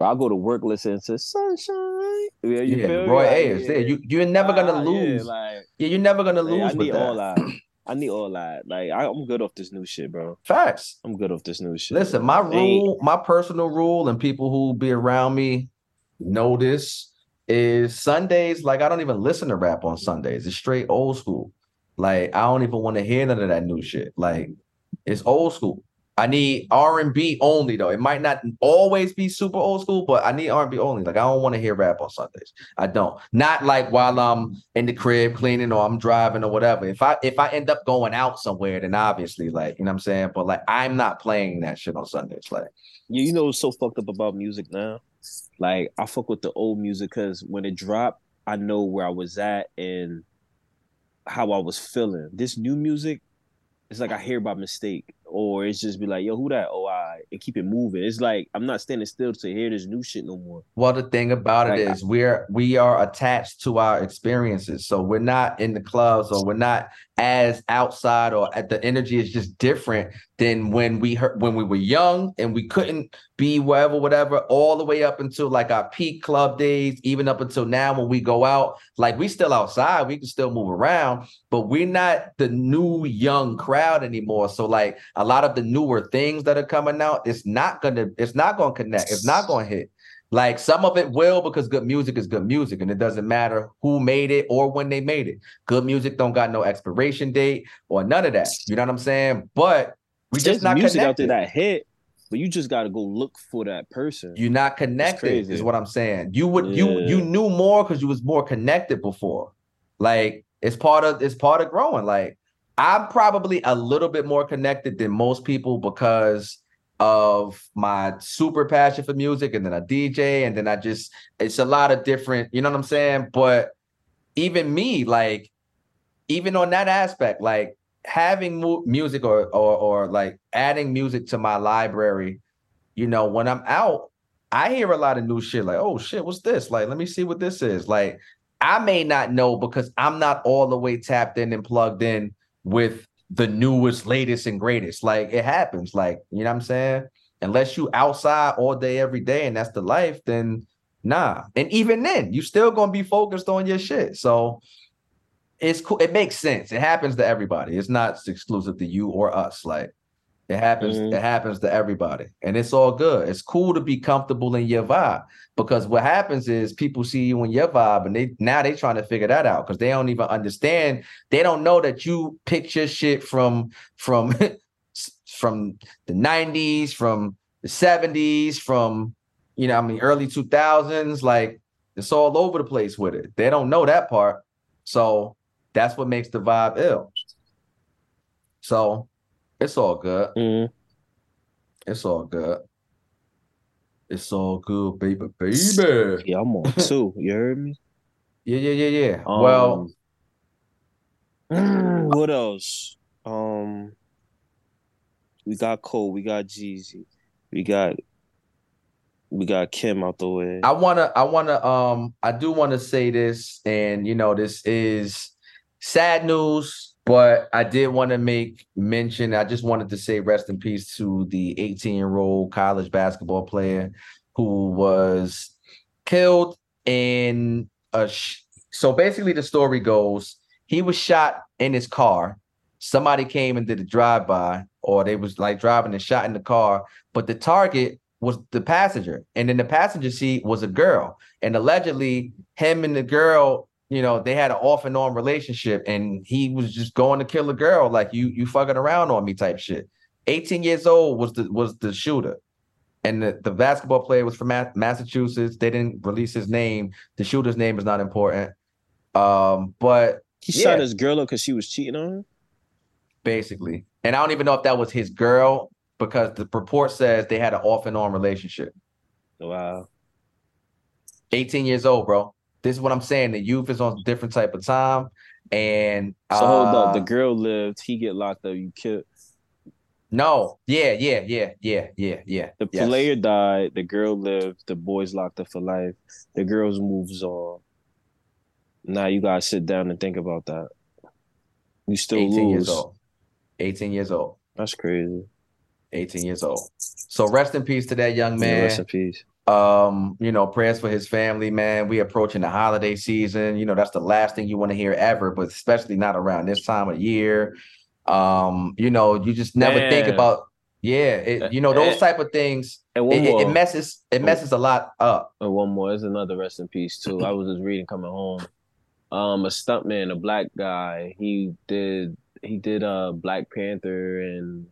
But I go to work listening to Sunshine. Yeah, you yeah feel Roy like, Ayers. Yeah. Yeah, you you're never gonna ah, lose. Yeah, like, yeah, you're never gonna lose. Yeah, I need with that. all that. I need all that. Like I, I'm good off this new shit, bro. Facts. I'm good off this new shit. Listen, my rule, my personal rule, and people who be around me know this. Is Sundays, like I don't even listen to rap on Sundays. It's straight old school. Like I don't even want to hear none of that new shit. Like it's old school. I need R and B only though. It might not always be super old school, but I need R and B only. Like I don't want to hear rap on Sundays. I don't. Not like while I'm in the crib cleaning or I'm driving or whatever. If I if I end up going out somewhere, then obviously like, you know what I'm saying? But like I'm not playing that shit on Sundays. Like you know what's so fucked up about music now? Like, I fuck with the old music because when it dropped, I know where I was at and how I was feeling. This new music, it's like I hear by mistake. Or it's just be like, yo, who that? Oh, I and keep it moving. It's like, I'm not standing still to hear this new shit no more. Well, the thing about like, it is we're, we are attached to our experiences. So we're not in the clubs or we're not as outside or at the energy is just different than when we heard, when we were young and we couldn't be wherever, whatever, all the way up until like our peak club days, even up until now when we go out, like we still outside, we can still move around, but we're not the new young crowd anymore. So like, a lot of the newer things that are coming out, it's not gonna, it's not gonna connect. It's not gonna hit. Like, some of it will, because good music is good music, and it doesn't matter who made it or when they made it. Good music don't got no expiration date or none of that. You know what I'm saying? But we just There's not music connected. Out there that hit, but you just got to go look for that person. You're not connected, is what I'm saying. You would yeah. you you knew more because you was more connected before. Like, it's part of it's part of growing. Like, I'm probably a little bit more connected than most people because of my super passion for music, and then a D J, and then I just, it's a lot of different, you know what I'm saying? But even me, like, even on that aspect, like, having mu- music or, or or like adding music to my library, you know, when I'm out, I hear a lot of new shit, like, oh shit, what's this? Like, let me see what this is. Like, I may not know because I'm not all the way tapped in and plugged in with the newest, latest, and greatest. Like, it happens. Like, you know what I'm saying? Unless you outside all day, every day, and that's the life, then nah. And even then, you still gonna be focused on your shit. So it's cool. It makes sense. It happens to everybody. It's not exclusive to you or us. Like, it happens, mm-hmm. it happens to everybody. And it's all good. It's cool to be comfortable in your vibe, because what happens is people see you in your vibe, and they now they trying to figure that out, because they don't even understand. They don't know that you picked your shit from from from the nineties, from the seventies, from, you know, I mean, early two thousands. Like, it's all over the place with it. They don't know that part. So that's what makes the vibe ill. So it's all good. Mm-hmm. It's all good. It's all good, baby, baby. Yeah, I'm on two. You heard me? Yeah, yeah, yeah, yeah. Um, well, what else? Um, we got Cole. We got Jeezy. We got we got Kim out the way. I wanna, I wanna, um, I do wanna say this, and you know, this is sad news. But I did want to make mention, I just wanted to say rest in peace to the eighteen-year-old college basketball player who was killed in a... Sh- so basically the story goes, he was shot in his car. Somebody came and did a drive-by, or they was like driving and shot in the car, but the target was the passenger. And in the passenger seat was a girl. And allegedly, him and the girl... You know, they had an off and on relationship, and he was just going to kill a girl, like, you you fucking around on me type shit. eighteen years old was the was the shooter, and the, the basketball player was from Massachusetts. They didn't release his name. The shooter's name is not important. Um, but he yeah. shot his girl up because she was cheating on him, basically. And I don't even know if that was his girl, because the report says they had an off and on relationship. Wow. eighteen years old, bro. This is what I'm saying. The youth is on a different type of time. And uh, so hold up. The girl lived. He get locked up. You killed. No. Yeah, yeah, yeah, yeah, yeah, yeah. The yes. player died. The girl lived. The boy's locked up for life. The girl's moves on. Now you got to sit down and think about that. You still eighteen lose. Years old. eighteen years old. That's crazy. eighteen years old. So rest in peace to that young man. Yeah, rest in peace. Um, you know, prayers for his family, man. We approaching the holiday season. You know, that's the last thing you want to hear ever, but especially not around this time of year. Um, you know, you just never man. think about, yeah, it, you know, those and, type of things. And one it, more. it messes, it messes a lot up. And one more, there's another rest in peace too. I was just reading coming home. Um, a stuntman, a black guy. He did, he did uh Black Panther and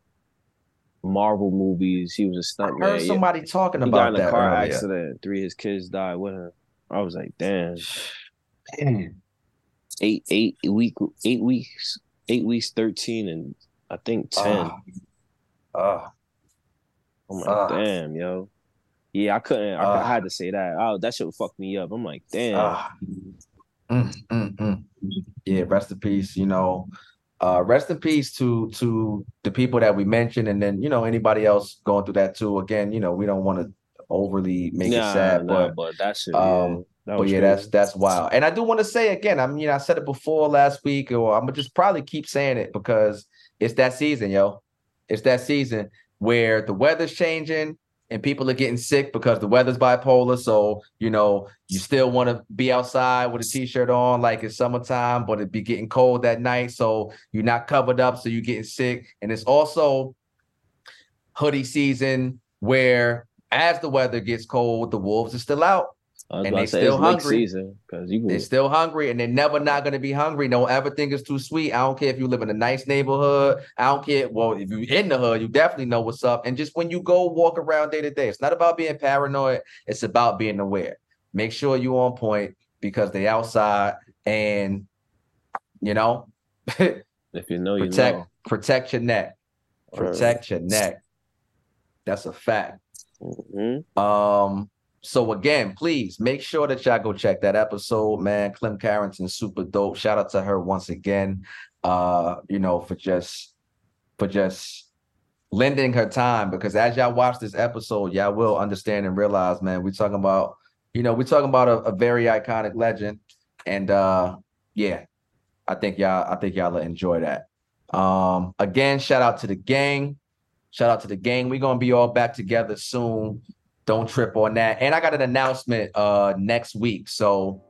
Marvel movies. He was a stuntman. I heard somebody yeah. talking he about that. He got in a car earlier. accident. Three of his kids died with him. I was like, damn. damn. Eight, eight week, eight weeks, eight weeks, thirteen, and I think ten. Uh, uh, I'm like, uh, damn, yo. Yeah, I couldn't. I, uh, I had to say that. I, that shit would fuck me up. I'm like, damn. Uh, mm, mm, mm. Yeah, rest in peace. You know. Uh, rest in peace to to the people that we mentioned, and then, you know, anybody else going through that too. Again, you know, we don't want to overly make nah, it sad, nah, but, but that shit, um, yeah. That but yeah, true. that's that's wild. And I do want to say again, I mean, I said it before last week, or I'm gonna just probably keep saying it, because it's that season, yo. It's that season where the weather's changing and people are getting sick because the weather's bipolar. So, you know, you still want to be outside with a t-shirt on like it's summertime, but it'd be getting cold that night. So you're not covered up, so you're getting sick. And it's also hoodie season, where as the weather gets cold, the wolves are still out. And they still hungry. They're still hungry, and they're never not going to be hungry. Don't ever think it's too sweet. I don't care if you live in a nice neighborhood. I don't care. Well, if you're in the hood, you definitely know what's up. And just when you go walk around day to day, it's not about being paranoid. It's about being aware. Make sure you're on point because they outside, and, you know, if you know, you protect, know. Protect your neck. Protect right. your neck. That's a fact. Mm-hmm. Um. So again, please make sure that y'all go check that episode, man. Clem Carrington, super dope. Shout out to her once again, uh, you know, for just for just lending her time. Because as y'all watch this episode, y'all will understand and realize, man, we're talking about, you know, we're talking about a, a very iconic legend. And uh, yeah, I think y'all, I think y'all will enjoy that. Um, again, shout out to the gang. Shout out to the gang. We're gonna be all back together soon. Don't trip on that. And I got an announcement uh, next week. So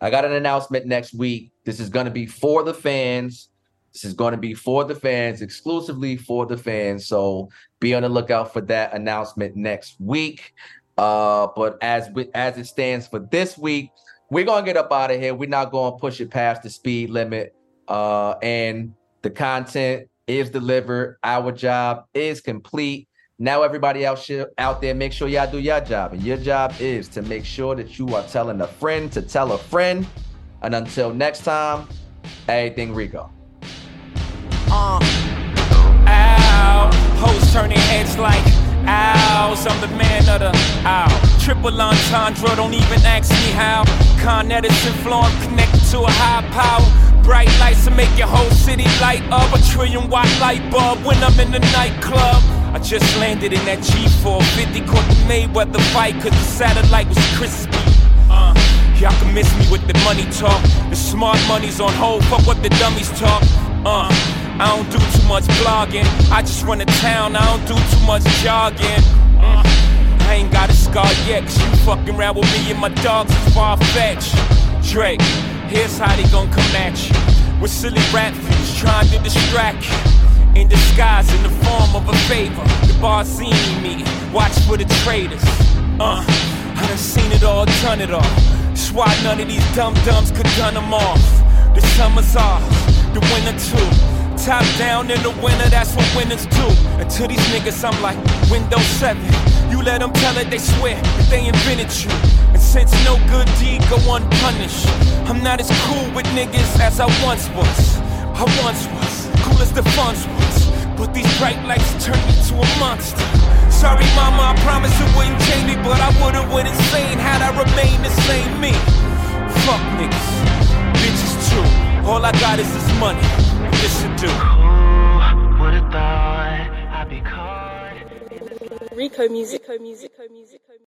I got an announcement next week. This is going to be for the fans. This is going to be for the fans, exclusively for the fans. So be on the lookout for that announcement next week. Uh, but as we, as it stands for this week, we're going to get up out of here. We're not going to push it past the speed limit. Uh, and the content is delivered. Our job is complete. Now, everybody out, sh- out there, make sure y'all do your job. And your job is to make sure that you are telling a friend to tell a friend. And until next time, everything Rico. Um, ow. Hoes turning heads like owls. I'm the man of the owl. Triple entendre, don't even ask me how. Con Edison flow, I'm connected to a high power. Bright lights to make your whole city light up. A trillion watt light bulb when I'm in the nightclub. I just landed in that G four fifty, caught the Mayweather fight, cause the satellite was crispy. Uh, y'all can miss me with the money talk. The smart money's on hold, fuck what the dummies talk. Uh, I don't do too much blogging. I just run to town, I don't do too much jogging. Uh, I ain't got a scar yet, cause you fucking around with me and my dogs is far-fetched. Drake. Here's how they gon' come at you. With silly rap fans trying to distract you. In disguise, in the form of a favor. The Barzini me, watch for the traitors. Uh, I done seen it all, done it all. That's why none of these dum-dums could done them off. The summer's off, the winter too. Top down in the winter, that's what winners do. And to these niggas, I'm like Windows seven. You let them tell it, they swear that they invented you. And since no good deed go unpunished, I'm not as cool with niggas as I once was. I once was, cool as the funds was. But these bright lights turned me to a monster. Sorry mama, I promise it wouldn't change me, but I would've went insane had I remained the same me. Fuck niggas, bitches too. All I got is this money, and this to do. Who would've thought I'd be caught in this life? Rico music, Rico music, Rico music, Rico music.